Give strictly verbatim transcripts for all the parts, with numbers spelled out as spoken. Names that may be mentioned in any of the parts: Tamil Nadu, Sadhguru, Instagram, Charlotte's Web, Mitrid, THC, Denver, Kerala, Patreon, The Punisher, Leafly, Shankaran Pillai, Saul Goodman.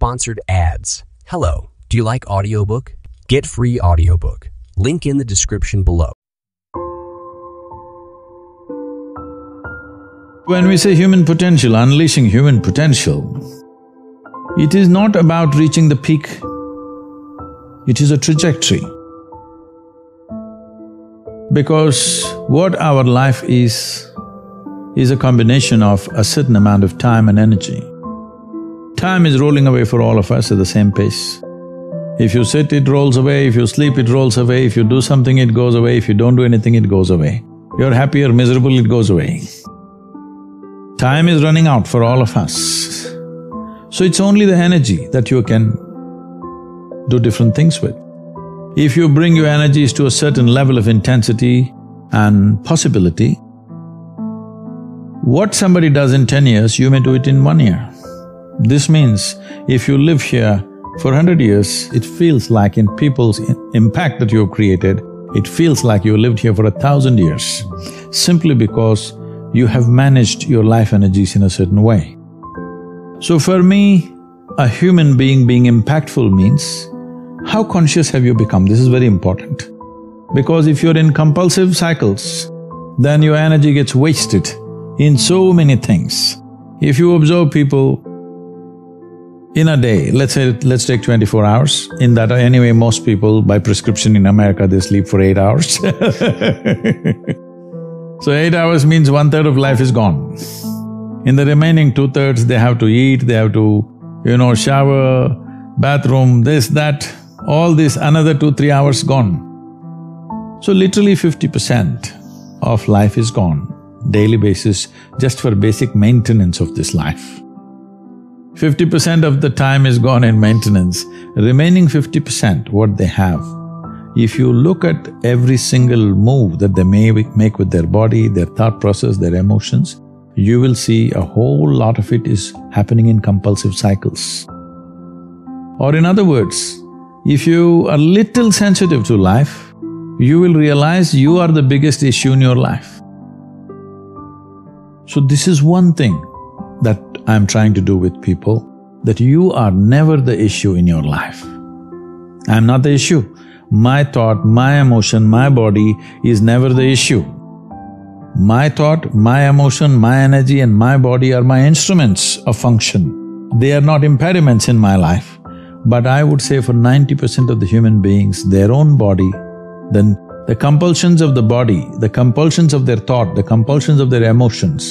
sponsored ads. Hello, do you like audiobook? Get free audiobook. Link in the description below. When we say human potential, unleashing human potential, it is not about reaching the peak, it is a trajectory. Because what our life is, is a combination of a certain amount of time and energy. Time is rolling away for all of us at the same pace. If you sit, it rolls away, if you sleep, it rolls away, if you do something, it goes away, if you don't do anything, it goes away. You're happy or miserable, it goes away. Time is running out for all of us. So it's only the energy that you can do different things with. If you bring your energies to a certain level of intensity and possibility, what somebody does in ten years, you may do it in one year. This means if you live here for hundred years, it feels like in people's impact that you have created, it feels like you lived here for a thousand years, simply because you have managed your life energies in a certain way. So for me, a human being being impactful means, how conscious have you become? This is very important. Because if you're in compulsive cycles, then your energy gets wasted in so many things. If you observe people in a day, let's say, let's take twenty-four hours, in that anyway most people by prescription in America, they sleep for eight hours So eight hours means one-third of life is gone. In the remaining two-thirds, they have to eat, they have to, you know, shower, bathroom, this, that, all this, another two, three hours gone. So literally fifty percent of life is gone, daily basis, just for basic maintenance of this life. Fifty percent of the time is gone in maintenance, remaining fifty percent what they have. If you look at every single move that they may make with their body, their thought process, their emotions, you will see a whole lot of it is happening in compulsive cycles. Or in other words, if you are little sensitive to life, you will realize you are the biggest issue in your life. So this is one thing that I'm trying to do with people, that you are never the issue in your life. I'm not the issue. My thought, my emotion, my body is never the issue. My thought, my emotion, my energy and my body are my instruments of function. They are not impediments in my life. But I would say for ninety percent of the human beings, their own body, then the compulsions of the body, the compulsions of their thought, the compulsions of their emotions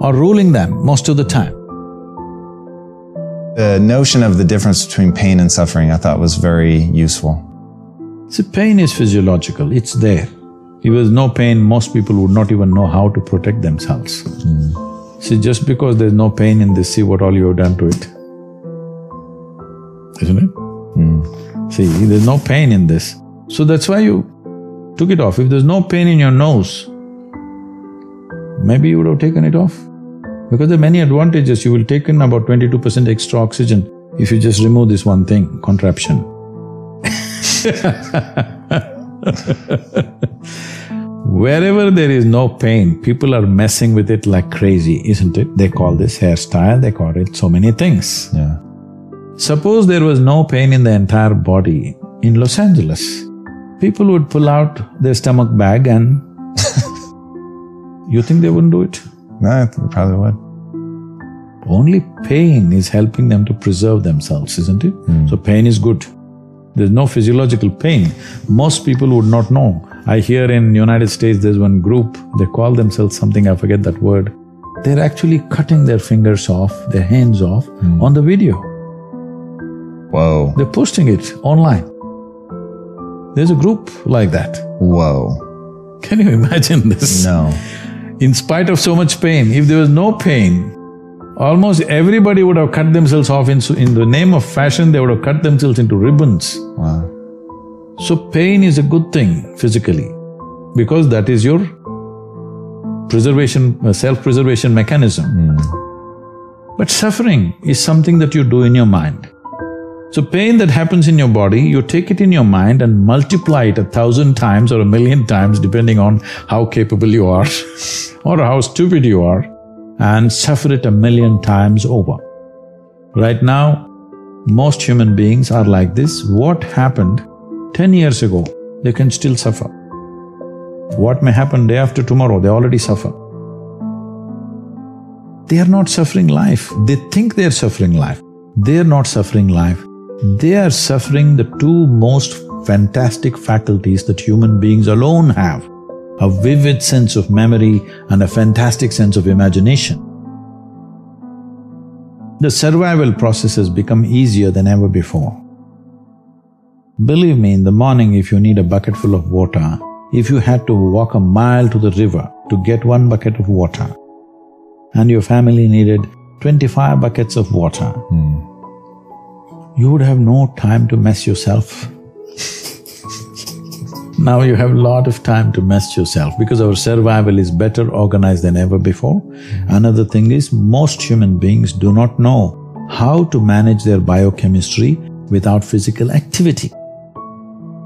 are ruling them most of the time. The notion of the difference between pain and suffering I thought was very useful. See, pain is physiological, it's there. If there's no pain, most people would not even know how to protect themselves. Mm. See, just because there's no pain in this, see what all you have done to it, isn't it? Mm. See, there's no pain in this, so that's why you took it off. If there's no pain in your nose, maybe you would have taken it off. Because there are many advantages, you will take in about twenty-two percent extra oxygen if you just remove this one thing, contraption. Wherever there is no pain, people are messing with it like crazy, isn't it? They call this hairstyle, they call it so many things. Yeah. Suppose there was no pain in the entire body in Los Angeles, people would pull out their stomach bag and you think they wouldn't do it? No, they probably would. Only pain is helping them to preserve themselves, isn't it? Mm. So pain is good. There's no physiological pain. Most people would not know. I hear in United States there's one group, they call themselves something, I forget that word. They're actually cutting their fingers off, their hands off mm. on the video. Whoa. They're posting it online. There's a group like that. Whoa. Can you imagine this? No. In spite of so much pain, if there was no pain, almost everybody would have cut themselves off in, in the name of fashion, they would have cut themselves into ribbons. Wow. So pain is a good thing physically, because that is your preservation, self-preservation mechanism. Mm. But suffering is something that you do in your mind. So pain that happens in your body, you take it in your mind and multiply it a thousand times or a million times depending on how capable you are or how stupid you are, and suffer it a million times over. Right now, Most human beings are like this. What happened ten years ago, they can still suffer. What may happen day after tomorrow, they already suffer. They are not suffering life. They think they are suffering life. They are not suffering life. They are suffering the two most fantastic faculties that human beings alone have, a vivid sense of memory and a fantastic sense of imagination. The survival process has become easier than ever before. Believe me, in the morning if you need a bucket full of water, if you had to walk a mile to the river to get one bucket of water, and your family needed twenty-five buckets of water, hmm. you would have no time to mess yourself. Now you have a lot of time to mess yourself because our survival is better organized than ever before. Mm-hmm. Another thing is, most human beings do not know how to manage their biochemistry without physical activity.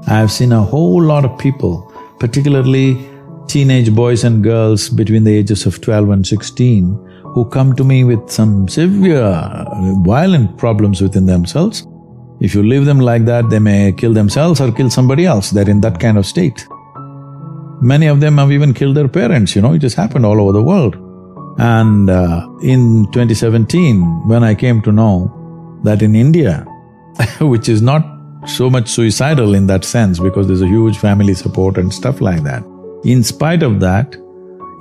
I have seen a whole lot of people, particularly teenage boys and girls between the ages of twelve and sixteen, who come to me with some severe, violent problems within themselves. If you leave them like that, they may kill themselves or kill somebody else. They're in that kind of state. Many of them have even killed their parents, you know, it just happened all over the world. And uh, in twenty seventeen, when I came to know that in India, which is not so much suicidal in that sense because there's a huge family support and stuff like that. In spite of that,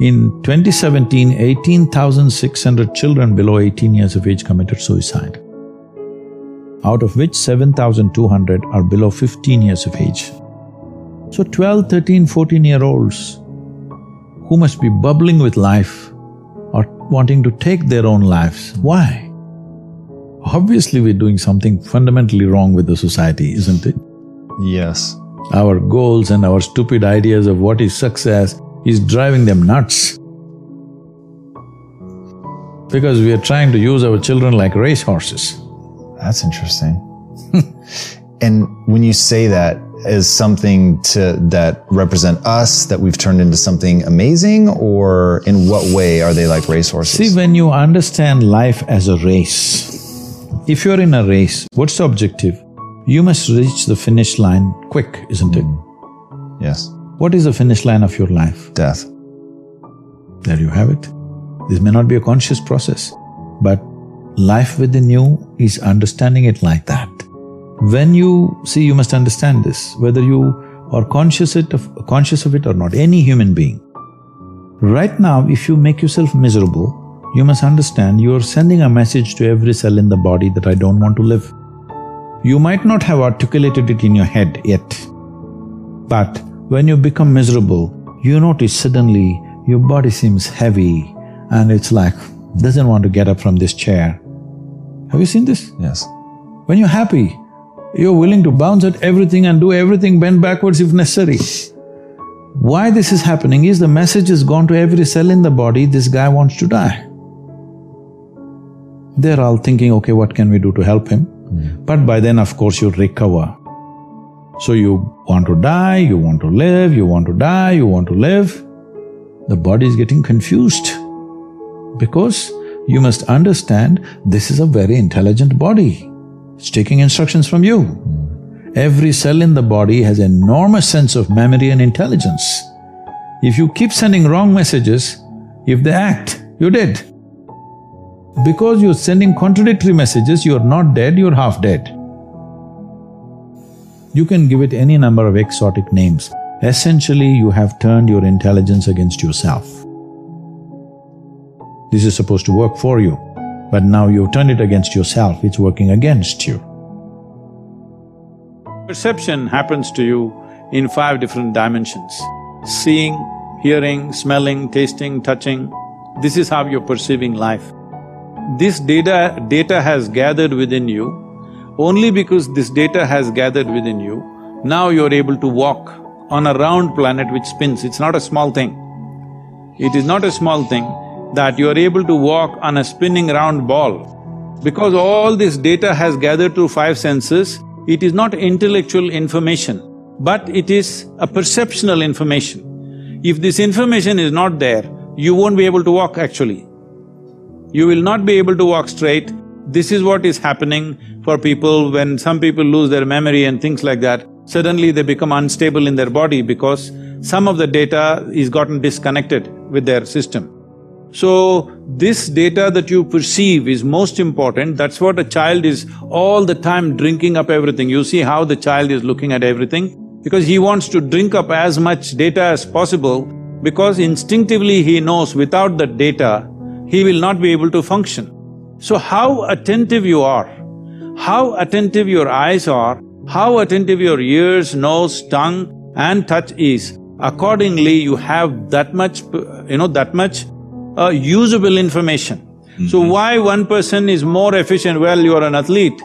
in twenty seventeen, eighteen thousand six hundred children below eighteen years of age committed suicide, out of which seven thousand two hundred are below fifteen years of age. So twelve, thirteen, fourteen-year-olds who must be bubbling with life are wanting to take their own lives. Why? Obviously, we're doing something fundamentally wrong with the society, isn't it? Yes. Our goals and our stupid ideas of what is success is driving them nuts. Because we are trying to use our children like racehorses. That's interesting. And when you say that as something to that represent us, that we've turned into something amazing, or in what way are they like racehorses? See, when you understand life as a race, if you're in a race, what's the objective? You must reach the finish line quick, isn't it? Mm. Yes. What is the finish line of your life? Death. There you have it. This may not be a conscious process, but life within you is understanding it like that. When you… see, you must understand this, whether you are conscious it of, conscious of it or not, any human being. Right now, if you make yourself miserable, you must understand you are sending a message to every cell in the body that I don't want to live. You might not have articulated it in your head yet, but when you become miserable, you notice suddenly your body seems heavy and it's like, doesn't want to get up from this chair. Have you seen this? Yes. When you're happy, you're willing to bounce at everything and do everything, bend backwards if necessary. Why this is happening is the message has gone to every cell in the body, this guy wants to die. They're all thinking, okay, what can we do to help him? Mm. But by then, of course, you recover. So you want to die, you want to live, you want to die, you want to live. The body is getting confused because you must understand, this is a very intelligent body. It's taking instructions from you. Mm. Every cell in the body has enormous sense of memory and intelligence. If you keep sending wrong messages, if they act, you're dead. Because you're sending contradictory messages, you're not dead, you're half dead. You can give it any number of exotic names. Essentially, you have turned your intelligence against yourself. This is supposed to work for you, but now you've turned it against yourself, it's working against you. Perception happens to you in five different dimensions: seeing, hearing, smelling, tasting, touching. This is how you're perceiving life. This data… data has gathered within you. Only because this data has gathered within you, now you're able to walk on a round planet which spins. It's not a small thing. It is not a small thing that you are able to walk on a spinning round ball. Because all this data has gathered through five senses, it is not intellectual information, but it is a perceptual information. If this information is not there, you won't be able to walk actually. You will not be able to walk straight, This is what is happening for people when some people lose their memory and things like that. Suddenly they become unstable in their body because some of the data is gotten disconnected with their system. So, this data that you perceive is most important. That's what a child is all the time drinking up everything. You see how the child is looking at everything? Because he wants to drink up as much data as possible, because instinctively he knows without that data, he will not be able to function. So, how attentive you are, how attentive your eyes are, how attentive your ears, nose, tongue and touch is, accordingly you have that much, you know, that much Uh, usable information. Mm-hmm. So why one person is more efficient? Well, you are an athlete.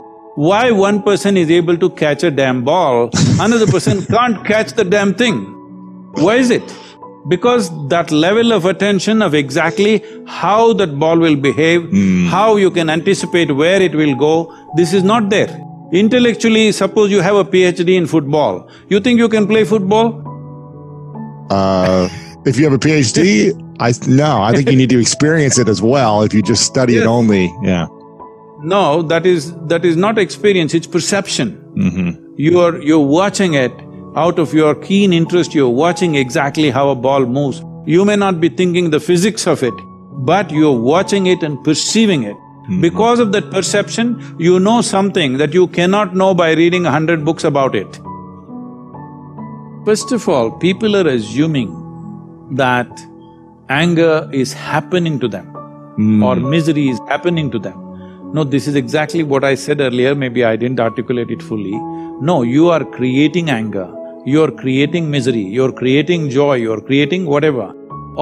Why one person is able to catch a damn ball, another person can't catch the damn thing? Why is it? Because that level of attention of exactly how that ball will behave, mm. how you can anticipate where it will go, this is not there. Intellectually, suppose you have a PhD in football, you think you can play football? Uh, if you have a PhD… I… no, I think you need to experience it as well. If you just study yes. it only, yeah. No, that is… that is not experience, it's perception. Mm-hmm. You are… you're watching it, out of your keen interest you're watching exactly how a ball moves. You may not be thinking the physics of it, but you're watching it and perceiving it. Mm-hmm. Because of that perception, you know something that you cannot know by reading a hundred books about it. First of all, people are assuming that anger is happening to them mm. or misery is happening to them. No, this is exactly what I said earlier, maybe I didn't articulate it fully. No, you are creating anger, you are creating misery, you are creating joy, you are creating whatever.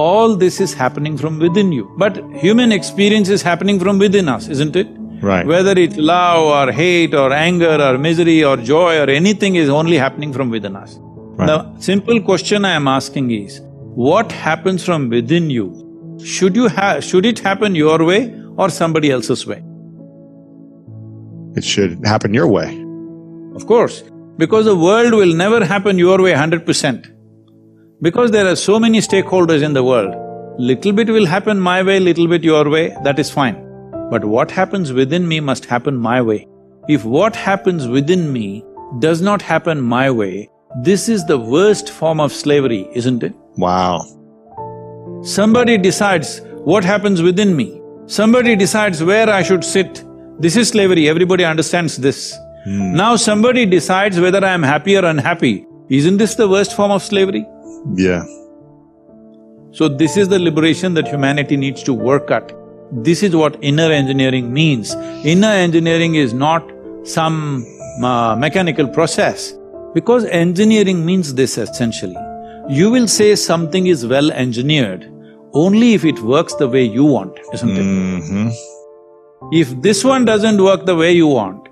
All this is happening from within you. But human experience is happening from within us, isn't it? Right. Whether it's love or hate or anger or misery or joy or anything is only happening from within us. Right. The simple question I am asking is, what happens from within you, should you ha should it happen your way or somebody else's way? It should happen your way. Of course, because the world will never happen your way hundred percent. Because there are so many stakeholders in the world, little bit will happen my way, little bit your way, that is fine. But what happens within me must happen my way. If what happens within me does not happen my way, this is the worst form of slavery, isn't it? Wow. Somebody decides what happens within me. Somebody decides where I should sit. This is slavery, everybody understands this. Hmm. Now somebody decides whether I am happy or unhappy. Isn't this the worst form of slavery? Yeah. So this is the liberation that humanity needs to work at. This is what inner engineering means. Inner engineering is not some uh, mechanical process, because engineering means this essentially. You will say something is well engineered only if it works the way you want, isn't mm-hmm. it? If this one doesn't work the way you want,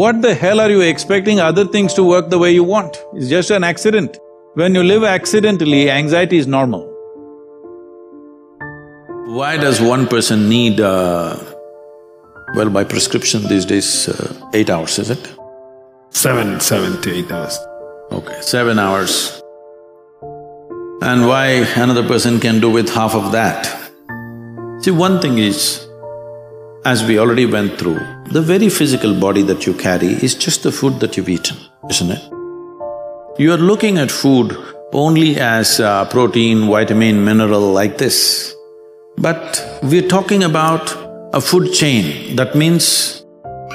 what the hell are you expecting other things to work the way you want? It's just an accident. When you live accidentally, anxiety is normal. Why does one person need… Uh, well, by prescription these days, uh, eight hours, is it? Seven, seven to eight hours. Okay, seven hours. And why another person can do with half of that? See, one thing is, as we already went through, the very physical body that you carry is just the food that you've eaten, isn't it? You are looking at food only as uh, protein, vitamin, mineral like this. But we're talking about a food chain, that means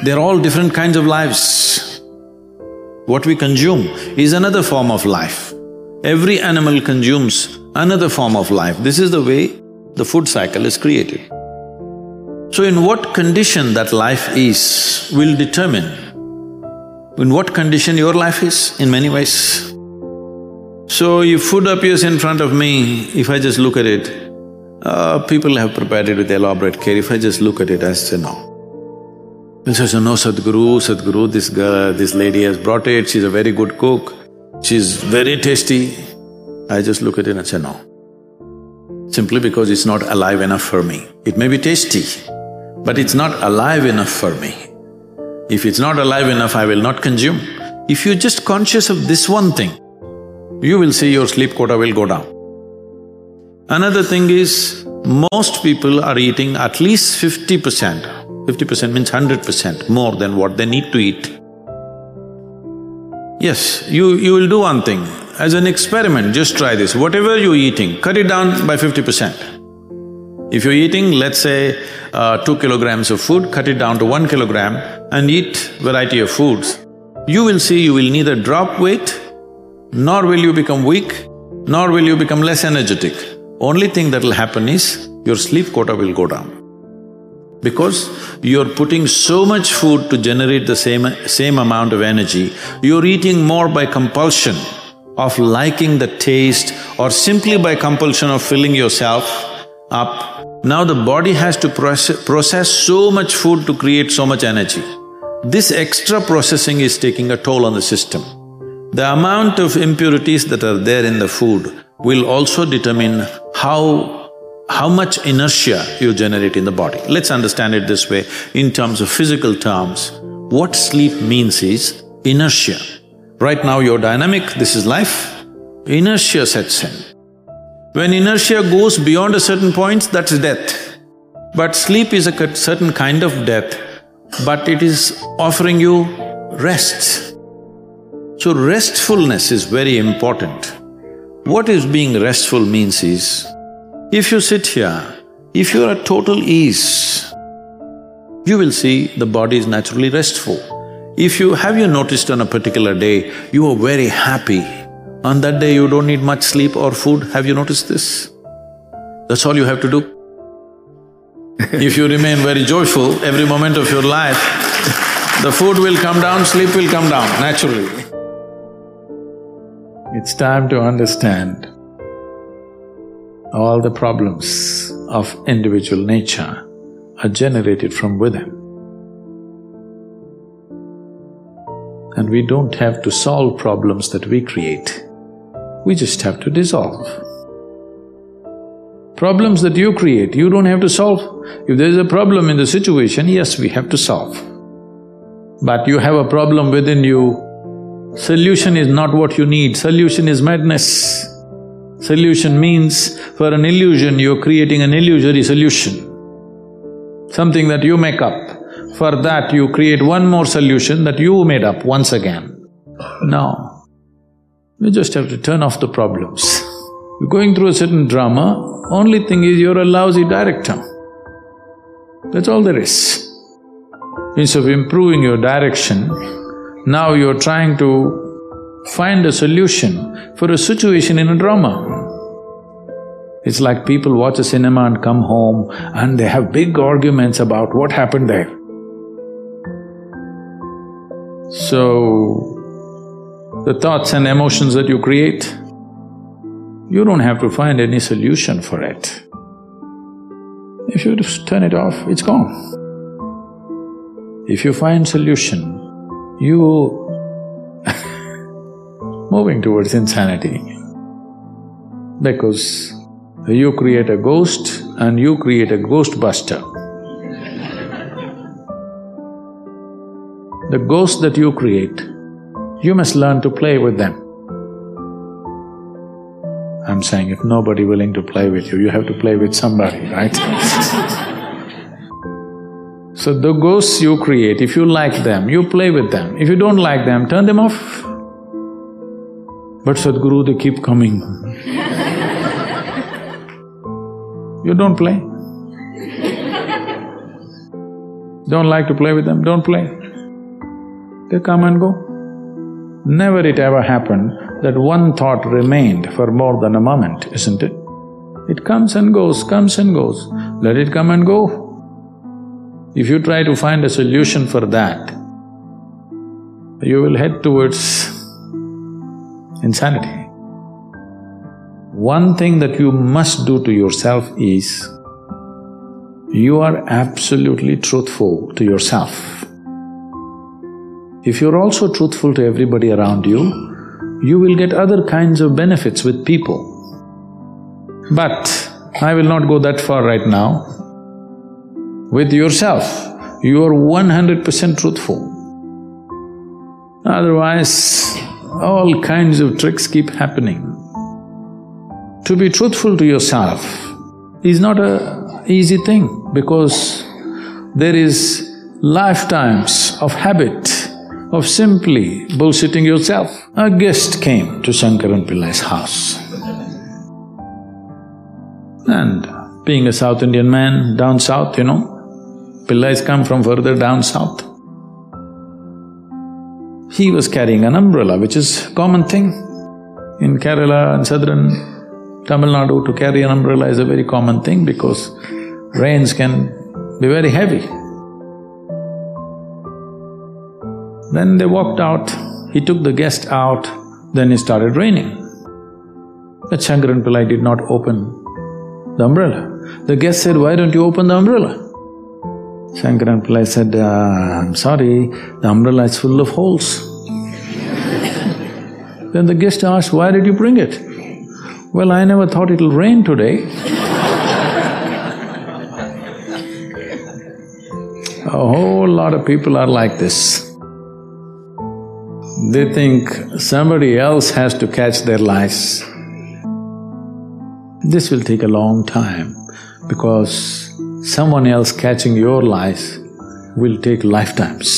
they're all different kinds of lives. What we consume is another form of life. Every animal consumes another form of life. This is the way the food cycle is created. So in what condition that life is will determine in what condition your life is in many ways. So if food appears in front of me, if I just look at it, uh, people have prepared it with elaborate care, if I just look at it, I say no. They say, no Sadhguru, Sadhguru, this girl, this lady has brought it, she's a very good cook. She's very tasty. I just look at it and I say no. Simply because it's not alive enough for me. It may be tasty, but it's not alive enough for me. If it's not alive enough, I will not consume. If you're just conscious of this one thing, you will see your sleep quota will go down. Another thing is, most people are eating at least fifty percent Fifty percent means hundred percent more than what they need to eat. Yes, you… you will do one thing, as an experiment, just try this. Whatever you're eating, cut it down by fifty percent. If you're eating, let's say, uh, two kilograms of food, cut it down to one kilogram and eat variety of foods. You will see you will neither drop weight, nor will you become weak, nor will you become less energetic. Only thing that'll happen is, your sleep quota will go down. Because you're putting so much food to generate the same… same amount of energy, you're eating more by compulsion of liking the taste or simply by compulsion of filling yourself up. Now the body has to process, process so much food to create so much energy. This extra processing is taking a toll on the system. The amount of impurities that are there in the food will also determine how… how much inertia you generate in the body. Let's understand it this way, in terms of physical terms. What sleep means is inertia. Right now you're dynamic, this is life, inertia sets in. When inertia goes beyond a certain point, that's death. But sleep is a certain kind of death, but it is offering you rest. So restfulness is very important. What is being restful means is, if you sit here, if you are at total ease, you will see the body is naturally restful. If you… have you noticed on a particular day, you are very happy, on that day you don't need much sleep or food, have you noticed this? That's all you have to do. If you remain very joyful every moment of your life, the food will come down, sleep will come down, naturally. It's time to understand all the problems of individual nature are generated from within. And we don't have to solve problems that we create, we just have to dissolve. Problems that you create, you don't have to solve. If there is a problem in the situation, yes, we have to solve. But you have a problem within you, solution is not what you need, solution is madness. Solution means, for an illusion, you're creating an illusory solution, something that you make up. For that, you create one more solution that you made up once again. No, you just have to turn off the problems. You're going through a certain drama, only thing is you're a lousy director. That's all there is. Instead of improving your direction, now you're trying to find a solution for a situation in a drama. It's like people watch a cinema and come home and they have big arguments about what happened there. So, the thoughts and emotions that you create, you don't have to find any solution for it. If you just turn it off, it's gone. If you find solution, you moving towards insanity, because you create a ghost and you create a ghost buster. The ghosts that you create, you must learn to play with them. I'm saying if nobody willing to play with you, you have to play with somebody, right? So the ghosts you create, if you like them, you play with them. If you don't like them, turn them off. But Sadhguru, they keep coming. You don't play. Don't like to play with them, don't play. They come and go. Never it ever happened that one thought remained for more than a moment, isn't it? It comes and goes, comes and goes. Let it come and go. If you try to find a solution for that, you will head towards insanity. One thing that you must do to yourself is, you are absolutely truthful to yourself. If you're also truthful to everybody around you, you will get other kinds of benefits with people. But I will not go that far right now. With yourself, you are one hundred percent truthful. Otherwise, all kinds of tricks keep happening. To be truthful to yourself is not an easy thing, because there is lifetimes of habit of simply bullshitting yourself. A guest came to Shankaran Pillai's house. And being a South Indian man, down south, you know, Pillai's come from further down south. He was carrying an umbrella, which is common thing. In Kerala and southern Tamil Nadu, to carry an umbrella is a very common thing because rains can be very heavy. Then they walked out, he took the guest out, then it started raining. But Shankaran Pillai did not open the umbrella. The guest said, "Why don't you open the umbrella?" Shankaran Pillai said, uh, "I'm sorry, the umbrella is full of holes." Then the guest asked, "Why did you bring it?" "Well, I never thought it'll rain today." A whole lot of people are like this. They think somebody else has to catch their lies. This will take a long time because someone else catching your lies will take lifetimes.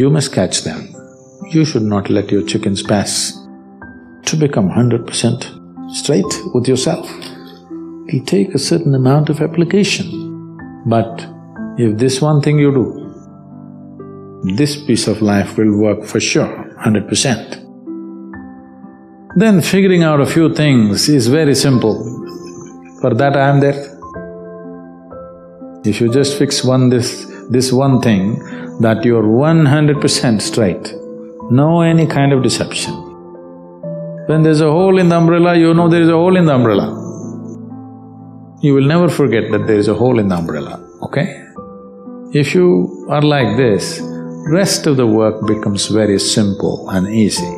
You must catch them. You should not let your chickens pass. To become hundred percent straight with yourself, it'll take a certain amount of application. But if this one thing you do, this piece of life will work for sure, hundred percent. Then figuring out a few things is very simple. For that I am there. If you just fix one this… this one thing, that you're one hundred percent straight, no any kind of deception. When there's a hole in the umbrella, you know there is a hole in the umbrella. You will never forget that there is a hole in the umbrella, okay? If you are like this, rest of the work becomes very simple and easy.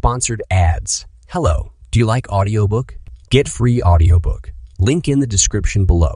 Sponsored ads. Hello, do you like audiobook? Get free audiobook. Link in the description below.